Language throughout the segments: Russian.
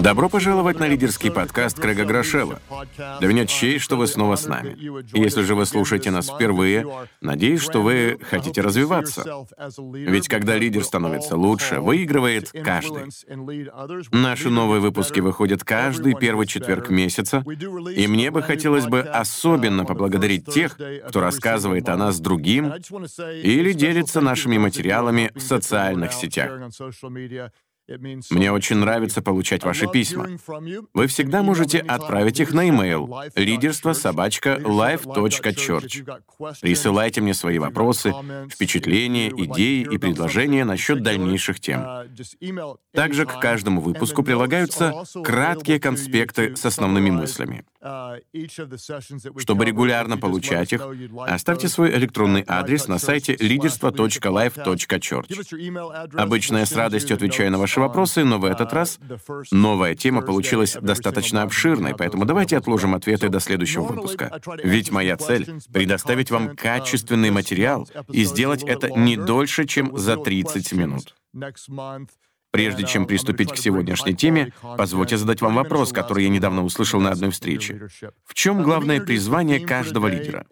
Добро пожаловать на лидерский подкаст Крэга Грошела. Для меня честь, что вы снова с нами. Если же вы слушаете нас впервые, надеюсь, что вы хотите развиваться. Ведь когда лидер становится лучше, выигрывает каждый. Наши новые выпуски выходят каждый первый четверг месяца, и мне бы хотелось бы особенно поблагодарить тех, кто рассказывает о нас другим или делится нашими материалами в социальных сетях. Мне очень нравится получать ваши письма. Вы всегда можете отправить их на e-mail liderство@life.church. Присылайте мне свои вопросы, впечатления, идеи и предложения насчет дальнейших тем. Также к каждому выпуску прилагаются краткие конспекты с основными мыслями. Чтобы регулярно получать их, оставьте свой электронный адрес на сайте liderstvo.life.church. Обычно я с радостью отвечаю на ваши вопросы, но в этот раз новая тема получилась достаточно обширной, поэтому давайте отложим ответы до следующего выпуска. Ведь моя цель — предоставить вам качественный материал и сделать это не дольше, чем за 30 минут. Прежде чем приступить к сегодняшней теме, позвольте задать вам вопрос, который я недавно услышал на одной встрече. В чем главное призвание каждого лидера?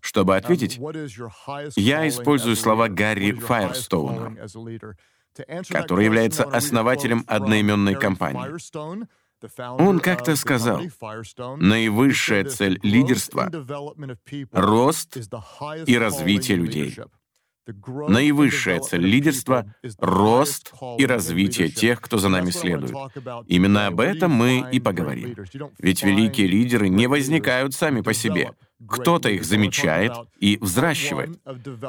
Чтобы ответить, я использую слова Гарри Файерстоуна, который является основателем одноименной компании. Он как-то сказал: наивысшая цель лидерства — рост и развитие людей. Наивысшая цель лидерства — рост и развитие тех, кто за нами следует. Именно об этом мы и поговорим. Ведь великие лидеры не возникают сами по себе. Кто-то их замечает и взращивает.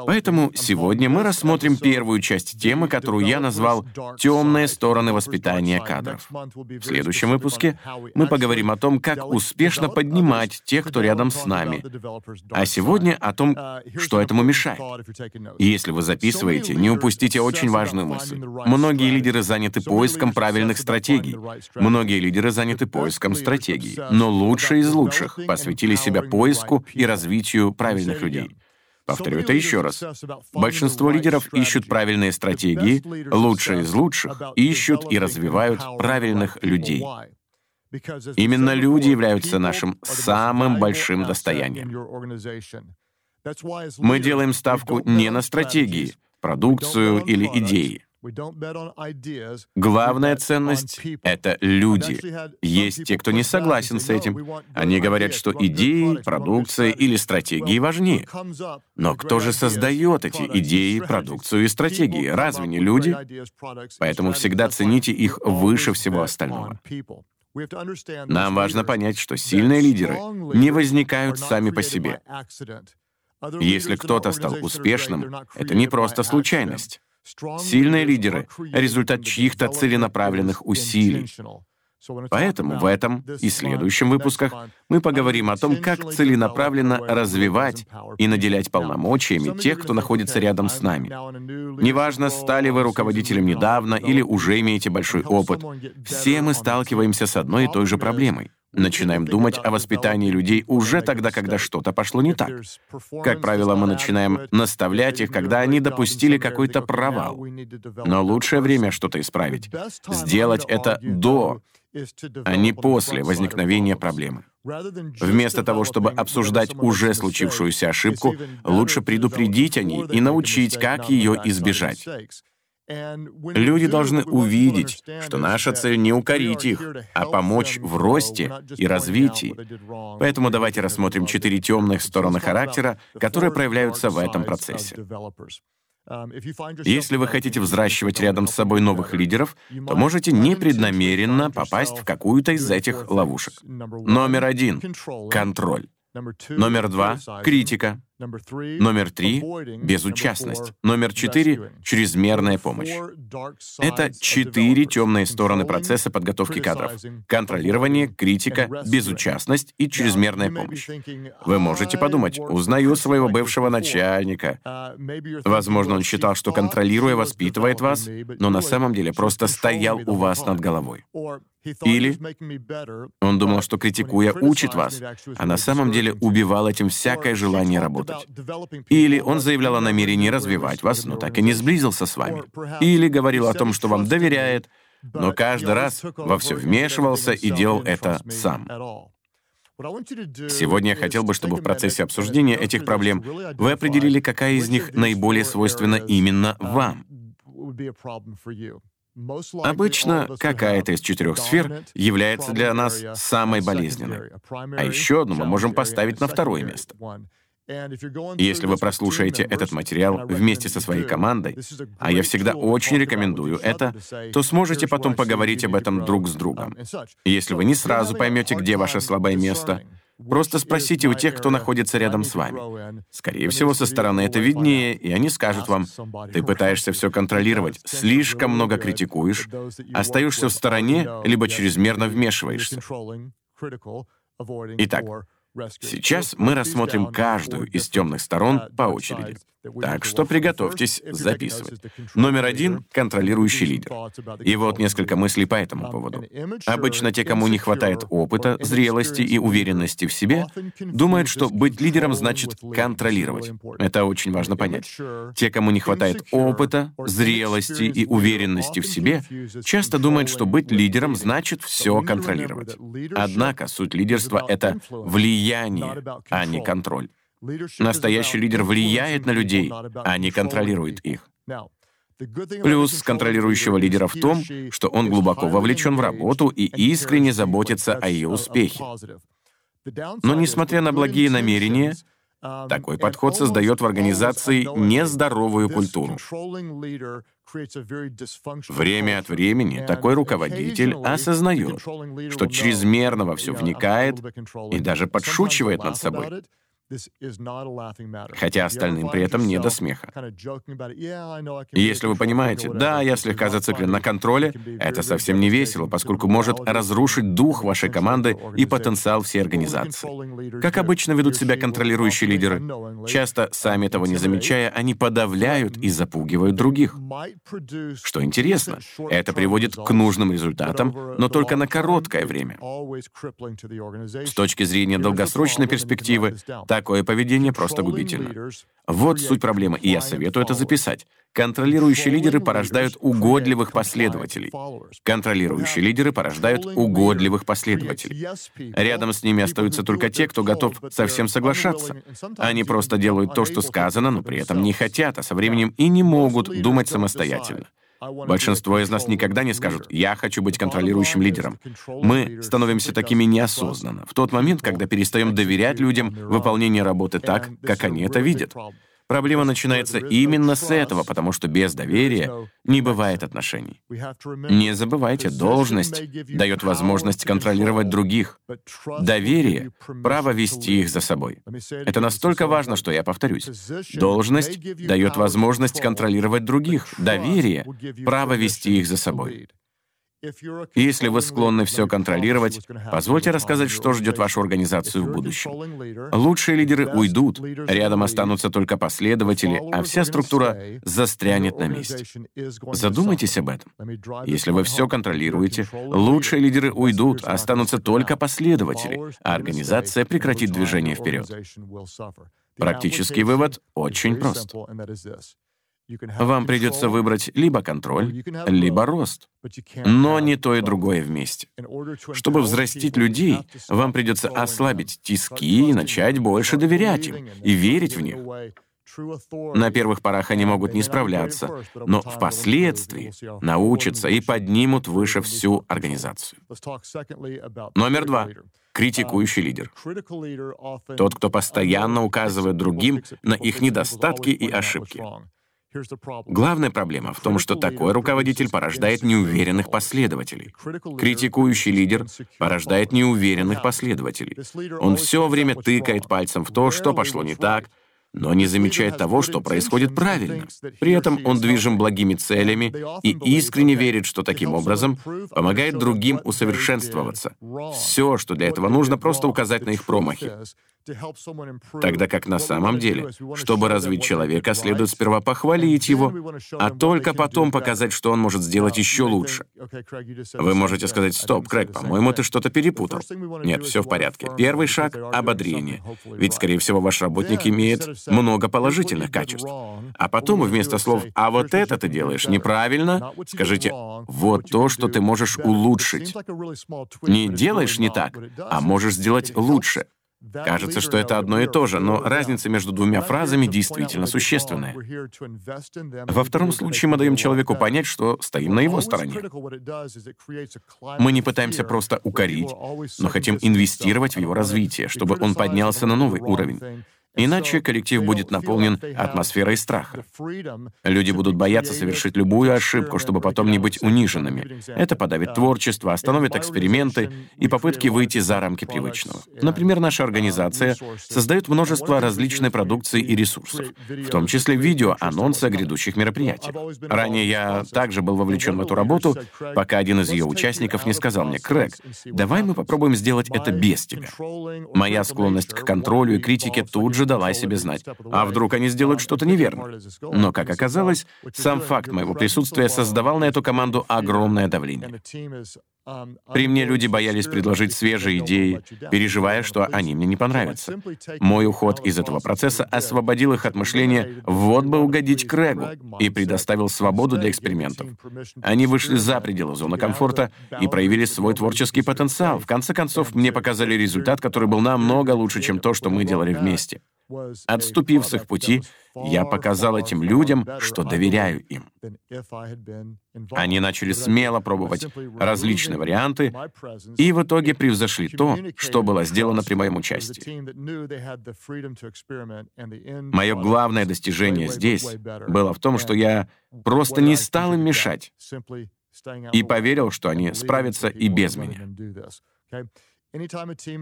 Поэтому сегодня мы рассмотрим первую часть темы, которую я назвал «Темные стороны воспитания кадров». В следующем выпуске мы поговорим о том, как успешно поднимать тех, кто рядом с нами. А сегодня о том, что этому мешает. И если вы записываете, не упустите очень важную мысль. Многие лидеры заняты поиском правильных стратегий. Но лучшие из лучших посвятили себя поиску и развитию правильных людей. Повторю это еще раз. Большинство лидеров ищут правильные стратегии, лучшие из лучших ищут и развивают правильных людей. Именно люди являются нашим самым большим достоянием. Мы делаем ставку не на стратегии, продукцию или идеи. Главная ценность — это люди. Есть те, кто не согласен с этим. Они говорят, что идеи, продукция или стратегии важнее. Но кто же создает эти идеи, продукцию и стратегии? Разве не люди? Поэтому всегда цените их выше всего остального. Нам важно понять, что сильные лидеры не возникают сами по себе. Если кто-то стал успешным, это не просто случайность. Сильные лидеры — результат чьих-то целенаправленных усилий. Поэтому в этом и следующем выпусках мы поговорим о том, как целенаправленно развивать и наделять полномочиями тех, кто находится рядом с нами. Неважно, стали вы руководителем недавно или уже имеете большой опыт, все мы сталкиваемся с одной и той же проблемой. Начинаем думать о воспитании людей уже тогда, когда что-то пошло не так. Как правило, мы начинаем наставлять их, когда они допустили какой-то провал. Но лучшее время что-то исправить — сделать это до, а не после возникновения проблемы. Вместо того, чтобы обсуждать уже случившуюся ошибку, лучше предупредить о ней и научить, как ее избежать. Люди должны увидеть, что наша цель не укорить их, а помочь в росте и развитии. Поэтому давайте рассмотрим 4 темных стороны характера, которые проявляются в этом процессе. Если вы хотите взращивать рядом с собой новых лидеров, то можете непреднамеренно попасть в какую-то из этих ловушек. Номер 1 — контроль. Номер 2 — критика. Номер 3 — безучастность. Номер 4 — чрезмерная помощь. Это 4 темные стороны процесса подготовки кадров. Контролирование, критика, безучастность и чрезмерная помощь. Вы можете подумать: узнаю своего бывшего начальника. Возможно, он считал, что, контролируя, воспитывает вас, но на самом деле просто стоял у вас над головой. Или он думал, что, критикуя, учит вас, а на самом деле убивал этим всякое желание работать. работать. Или он заявлял о намерении развивать вас, но так и не сблизился с вами. Или говорил о том, что вам доверяет, но каждый раз во все вмешивался и делал это сам. Сегодня я хотел бы, чтобы в процессе обсуждения этих проблем вы определили, какая из них наиболее свойственна именно вам. Обычно какая-то из 4 сфер является для нас самой болезненной. А еще одну мы можем поставить на второе место. Если вы прослушаете этот материал вместе со своей командой, а я всегда очень рекомендую это, то сможете потом поговорить об этом друг с другом. Если вы не сразу поймете, где ваше слабое место, просто спросите у тех, кто находится рядом с вами. Скорее всего, со стороны это виднее, и они скажут вам: «Ты пытаешься все контролировать, слишком много критикуешь, остаешься в стороне, либо чрезмерно вмешиваешься». Итак, сейчас мы рассмотрим каждую из темных сторон по очереди. Так что приготовьтесь записывать. Номер 1 — контролирующий лидер. И вот несколько мыслей по этому поводу. Обычно те, кому не хватает опыта, зрелости и уверенности в себе, думают, что быть лидером значит контролировать. Это очень важно понять. Те, кому не хватает опыта, зрелости и уверенности в себе, часто думают, что быть лидером значит все контролировать. Однако суть лидерства — это влияние, а не контроль. Настоящий лидер влияет на людей, а не контролирует их. Плюс контролирующего лидера в том, что он глубоко вовлечен в работу и искренне заботится о ее успехе. Но несмотря на благие намерения, такой подход создает в организации нездоровую культуру. Время от времени такой руководитель осознает, что чрезмерно во все вникает и даже подшучивает над собой. Хотя остальным при этом не до смеха. Если вы понимаете, да, я слегка зациклен на контроле, это совсем не весело, поскольку может разрушить дух вашей команды и потенциал всей организации. Как обычно ведут себя контролирующие лидеры? Часто, сами того не замечая, они подавляют и запугивают других. Что интересно, это приводит к нужным результатам, но только на короткое время. С точки зрения долгосрочной перспективы, такое поведение просто губительно. Вот суть проблемы, и я советую это записать. Контролирующие лидеры порождают угодливых последователей. Контролирующие лидеры порождают угодливых последователей. Рядом с ними остаются только те, кто готов совсем соглашаться. Они просто делают то, что сказано, но при этом не хотят, а со временем и не могут думать самостоятельно. Большинство из нас никогда не скажут: «Я хочу быть контролирующим лидером». Мы становимся такими неосознанно, в тот момент, когда перестаем доверять людям выполнение работы так, как они это видят. Проблема начинается именно с этого, потому что без доверия не бывает отношений. Не забывайте, должность дает возможность контролировать других. Доверие — право вести их за собой. Это настолько важно, что я повторюсь. Должность дает возможность контролировать других. Доверие — право вести их за собой. Если вы склонны все контролировать, позвольте рассказать, что ждет вашу организацию в будущем. Лучшие лидеры уйдут, рядом останутся только последователи, а вся структура застрянет на месте. Задумайтесь об этом. Если вы все контролируете, лучшие лидеры уйдут, останутся только последователи, а организация прекратит движение вперед. Практический вывод очень прост. Вам придется выбрать либо контроль, либо рост, но не то и другое вместе. Чтобы взрастить людей, вам придется ослабить тиски и начать больше доверять им и верить в них. На первых порах они могут не справляться, но впоследствии научатся и поднимут выше всю организацию. Номер 2. Критикующий лидер. Тот, кто постоянно указывает другим на их недостатки и ошибки. Главная проблема в том, что такой руководитель порождает неуверенных последователей. Критикующий лидер порождает неуверенных последователей. Он все время тыкает пальцем в то, что пошло не так, но не замечает того, что происходит правильно. При этом он движим благими целями и искренне верит, что таким образом помогает другим усовершенствоваться. Все, что для этого нужно, просто указать на их промахи. Тогда как на самом деле, чтобы развить человека, следует сперва похвалить его, а только потом показать, что он может сделать еще лучше. Вы можете сказать: «Стоп, Крэг, по-моему, ты что-то перепутал». Нет, все в порядке. Первый шаг — ободрение. Ведь, скорее всего, ваш работник имеет много положительных качеств. А потом вместо слов «а вот это ты делаешь неправильно» скажите «вот то, что ты можешь улучшить». Не делаешь не так, а можешь сделать лучше. Кажется, что это одно и то же, но разница между двумя фразами действительно существенная. Во втором случае мы даем человеку понять, что стоим на его стороне. Мы не пытаемся просто укорить, но хотим инвестировать в его развитие, чтобы он поднялся на новый уровень. Иначе коллектив будет наполнен атмосферой страха. Люди будут бояться совершить любую ошибку, чтобы потом не быть униженными. Это подавит творчество, остановит эксперименты и попытки выйти за рамки привычного. Например, наша организация создает множество различной продукции и ресурсов, в том числе видео, анонсы о грядущих мероприятиях. Ранее я также был вовлечен в эту работу, пока один из ее участников не сказал мне: «Крэг, давай мы попробуем сделать это без тебя». Моя склонность к контролю и критике тут же дала себе знать. А вдруг они сделают что-то неверно? Но, как оказалось, сам факт моего присутствия создавал на эту команду огромное давление. При мне люди боялись предложить свежие идеи, переживая, что они мне не понравятся. Мой уход из этого процесса освободил их от мышления «вот бы угодить Крэгу» и предоставил свободу для экспериментов. Они вышли за пределы зоны комфорта и проявили свой творческий потенциал. В конце концов, мне показали результат, который был намного лучше, чем то, что мы делали вместе. Отступив с их пути, я показал этим людям, что доверяю им. Они начали смело пробовать различные варианты и в итоге превзошли то, что было сделано при моем участии. Мое главное достижение здесь было в том, что я просто не стал им мешать и поверил, что они справятся и без меня.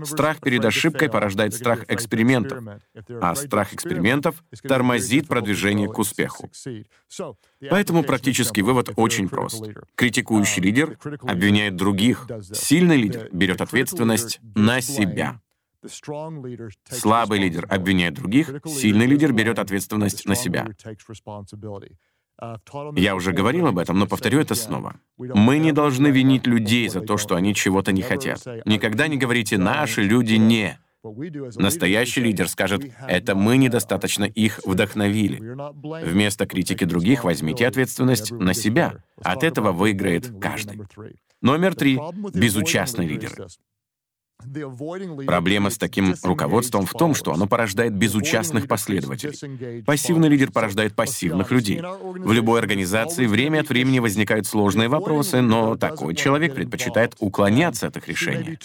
Страх перед ошибкой порождает страх экспериментов, а страх экспериментов тормозит продвижение к успеху. Поэтому практический вывод очень прост. Критикующий лидер обвиняет других, сильный лидер берет ответственность на себя. Слабый лидер обвиняет других, сильный лидер берет ответственность на себя. Я уже говорил об этом, но повторю это снова. Мы не должны винить людей за то, что они чего-то не хотят. Никогда не говорите «наши люди не». Настоящий лидер скажет «это мы недостаточно их вдохновили». Вместо критики других возьмите ответственность на себя. От этого выиграет каждый. Номер 3. Безучастные лидеры. Проблема с таким руководством в том, что оно порождает безучастных последователей. Пассивный лидер порождает пассивных людей. В любой организации время от времени возникают сложные вопросы, но такой человек предпочитает уклоняться от их решения.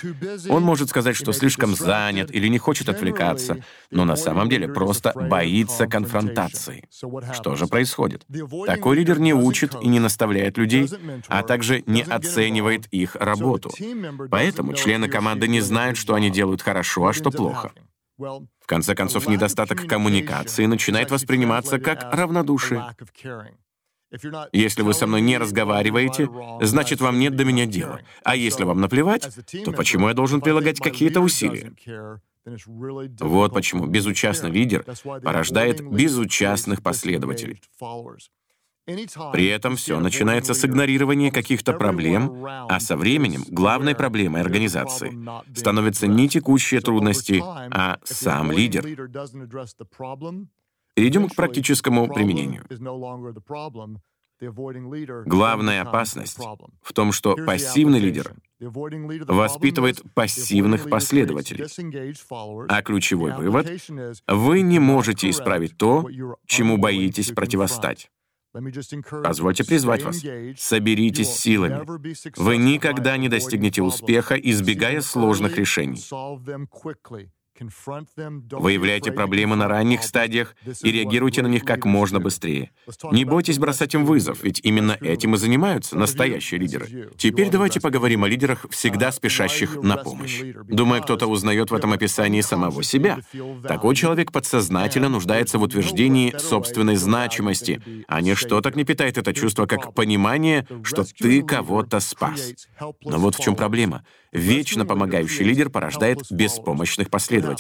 Он может сказать, что слишком занят или не хочет отвлекаться, но на самом деле просто боится конфронтации. Что же происходит? Такой лидер не учит и не наставляет людей, а также не оценивает их работу. Поэтому члены команды не знают, что они делают хорошо, а что плохо. В конце концов, недостаток коммуникации начинает восприниматься как равнодушие. Если вы со мной не разговариваете, значит, вам нет до меня дела. А если вам наплевать, то почему я должен прилагать какие-то усилия? Вот почему безучастный лидер порождает безучастных последователей. При этом все начинается с игнорирования каких-то проблем, а со временем главной проблемой организации становятся не текущие трудности, а сам лидер. Перейдем к практическому применению. Главная опасность в том, что пассивный лидер воспитывает пассивных последователей. А ключевой вывод — вы не можете исправить то, чему боитесь противостать. Позвольте призвать вас. Соберитесь силами. Вы никогда не достигнете успеха, избегая сложных решений. Выявляйте проблемы на ранних стадиях и реагируйте на них как можно быстрее. Не бойтесь бросать им вызов, ведь именно этим и занимаются настоящие лидеры. Теперь давайте поговорим о лидерах, всегда спешащих на помощь. Думаю, кто-то узнает в этом описании самого себя. Такой человек подсознательно нуждается в утверждении собственной значимости, а ничто так не питает это чувство, как понимание, что ты кого-то спас. Но вот в чем проблема. Вечно помогающий лидер порождает беспомощных последователей.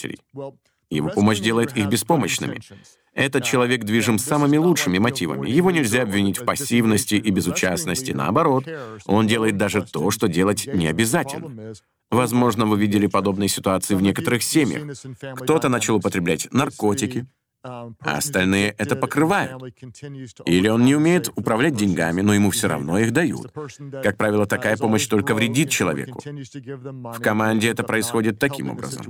Его помощь делает их беспомощными. Этот человек движим самыми лучшими мотивами. Его нельзя обвинить в пассивности и безучастности. Наоборот, он делает даже то, что делать не обязательно. Возможно, вы видели подобные ситуации в некоторых семьях. Кто-то начал употреблять наркотики, а остальные это покрывают. Или он не умеет управлять деньгами, но ему все равно их дают. Как правило, такая помощь только вредит человеку. В команде это происходит таким образом.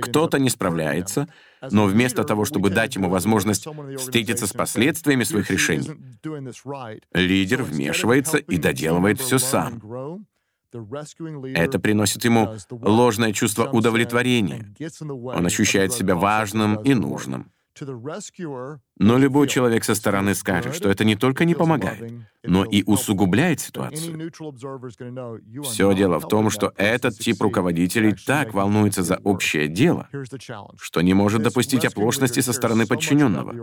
Кто-то не справляется, но вместо того, чтобы дать ему возможность встретиться с последствиями своих решений, лидер вмешивается и доделывает все сам. Это приносит ему ложное чувство удовлетворения. Он ощущает себя важным и нужным. Но любой человек со стороны скажет, что это не только не помогает, но и усугубляет ситуацию. Все дело в том, что этот тип руководителей так волнуется за общее дело, что не может допустить оплошности со стороны подчиненного.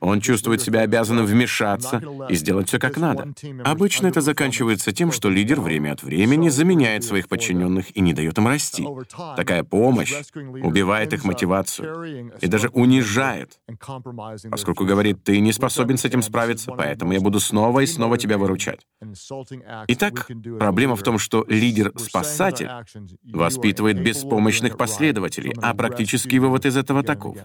Он чувствует себя обязанным вмешаться и сделать все как надо. Обычно это заканчивается тем, что лидер время от времени заменяет своих подчиненных и не дает им расти. Такая помощь убивает их мотивацию и даже унижает, поскольку говорит, ты не способен с этим справиться, поэтому я буду снова и снова тебя выручать. Итак, проблема в том, что лидер-спасатель воспитывает беспомощных последователей, а практический вывод из этого таков.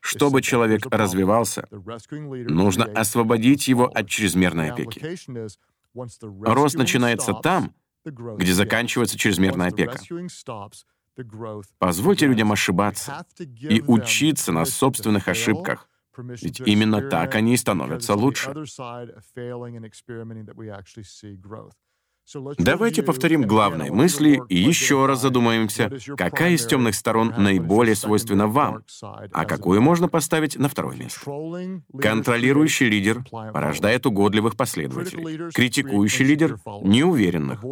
Чтобы человек развивался, нужно освободить его от чрезмерной опеки. Рост начинается там, где заканчивается чрезмерная опека. Позвольте людям ошибаться и учиться на собственных ошибках, ведь именно так они и становятся лучше. Давайте повторим главные мысли и еще раз задумаемся, какая из темных сторон наиболее свойственна вам, а какую можно поставить на второе место. Контролирующий лидер порождает угодливых последователей. Критикующий лидер — неуверенных.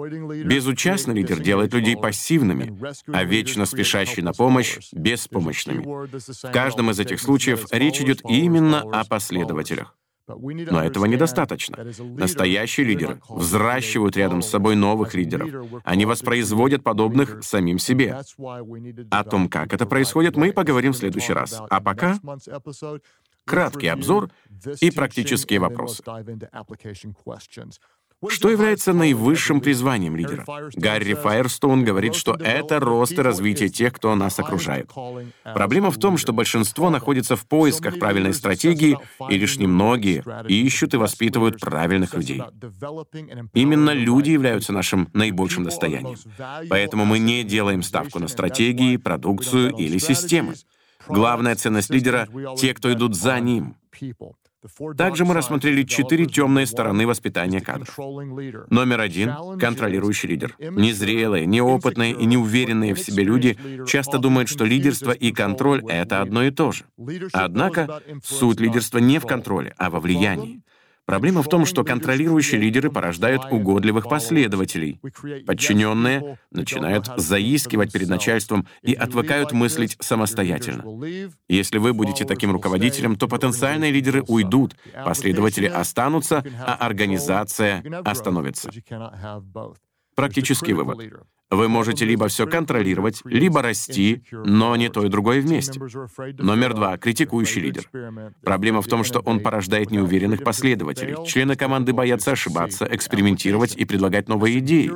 Безучастный лидер делает людей пассивными, а вечно спешащий на помощь — беспомощными. В каждом из этих случаев речь идет именно о последователях. Но этого недостаточно. Настоящие лидеры взращивают рядом с собой новых лидеров. Они воспроизводят подобных самим себе. О том, как это происходит, мы поговорим в следующий раз. А пока краткий обзор и практические вопросы. Что является наивысшим призванием лидера? Гарри Файерстоун говорит, что это рост и развитие тех, кто нас окружает. Проблема в том, что большинство находится в поисках правильной стратегии, и лишь немногие ищут и воспитывают правильных людей. Именно люди являются нашим наибольшим достоянием. Поэтому мы не делаем ставку на стратегии, продукцию или системы. Главная ценность лидера — те, кто идут за ним. Также мы рассмотрели 4 темные стороны воспитания кадров. Номер 1 — контролирующий лидер. Незрелые, неопытные и неуверенные в себе люди часто думают, что лидерство и контроль — это одно и то же. Однако суть лидерства не в контроле, а во влиянии. Проблема в том, что контролирующие лидеры порождают угодливых последователей. Подчиненные начинают заискивать перед начальством и отвыкают мыслить самостоятельно. Если вы будете таким руководителем, то потенциальные лидеры уйдут, последователи останутся, а организация остановится. Практический вывод. Вы можете либо все контролировать, либо расти, но не то и другое вместе. Номер 2 — критикующий лидер. Проблема в том, что он порождает неуверенных последователей. Члены команды боятся ошибаться, экспериментировать и предлагать новые идеи.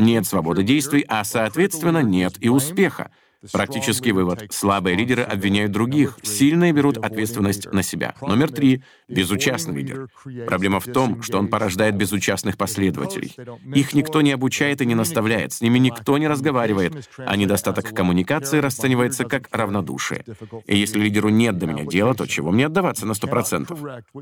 Нет свободы действий, а, соответственно, нет и успеха. Практический вывод. Слабые лидеры обвиняют других, сильные берут ответственность на себя. Номер 3 — безучастный лидер. Проблема в том, что он порождает безучастных последователей. Их никто не обучает и не наставляет, с ними никто не разговаривает, а недостаток коммуникации расценивается как равнодушие. И если лидеру нет до меня дела, то чего мне отдаваться на 100%?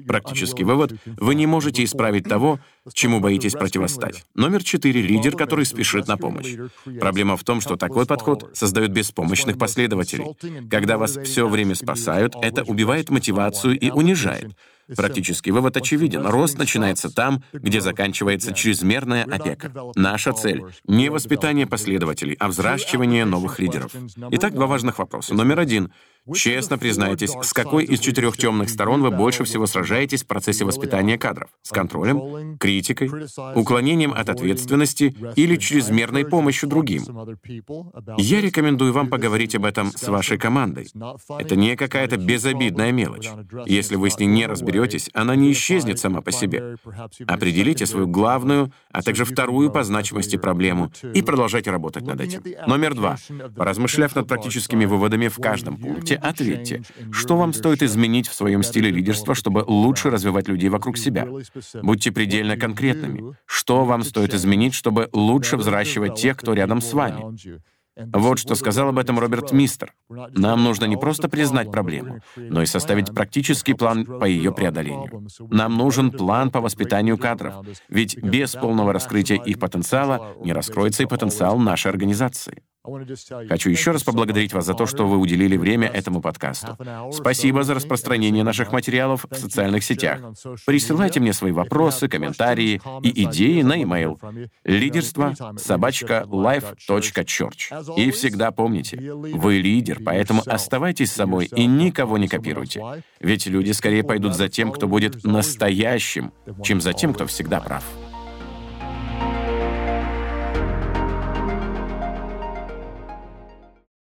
Практический вывод. Вы не можете исправить того, чему боитесь противостать. Номер 4 — лидер, который спешит на помощь. Проблема в том, что такой подход создает беспомощных последователей. Когда вас все время спасают, это убивает мотивацию и унижает. Практический вывод очевиден. Рост начинается там, где заканчивается чрезмерная опека. Наша цель — не воспитание последователей, а взращивание новых лидеров. Итак, 2 важных вопроса. Номер 1 — честно признайтесь, с какой из 4 темных сторон вы больше всего сражаетесь в процессе воспитания кадров? С контролем, критикой, уклонением от ответственности или чрезмерной помощью другим? Я рекомендую вам поговорить об этом с вашей командой. Это не какая-то безобидная мелочь. Если вы с ней не разберетесь, разберетесь, она не исчезнет сама по себе. Определите свою главную, а также вторую по значимости проблему и продолжайте работать над этим. Номер 2. Поразмышляв над практическими выводами в каждом пункте, ответьте, что вам стоит изменить в своем стиле лидерства, чтобы лучше развивать людей вокруг себя. Будьте предельно конкретными. Что вам стоит изменить, чтобы лучше взращивать тех, кто рядом с вами? Вот что сказал об этом Роберт Мистер. Нам нужно не просто признать проблему, но и составить практический план по ее преодолению. Нам нужен план по воспитанию кадров, ведь без полного раскрытия их потенциала не раскроется и потенциал нашей организации. Хочу еще раз поблагодарить вас за то, что вы уделили время этому подкасту. Спасибо за распространение наших материалов в социальных сетях. Присылайте мне свои вопросы, комментарии и идеи на e-mail liderstvo@life.church. И всегда помните, вы лидер, поэтому оставайтесь собой и никого не копируйте. Ведь люди скорее пойдут за тем, кто будет настоящим, чем за тем, кто всегда прав.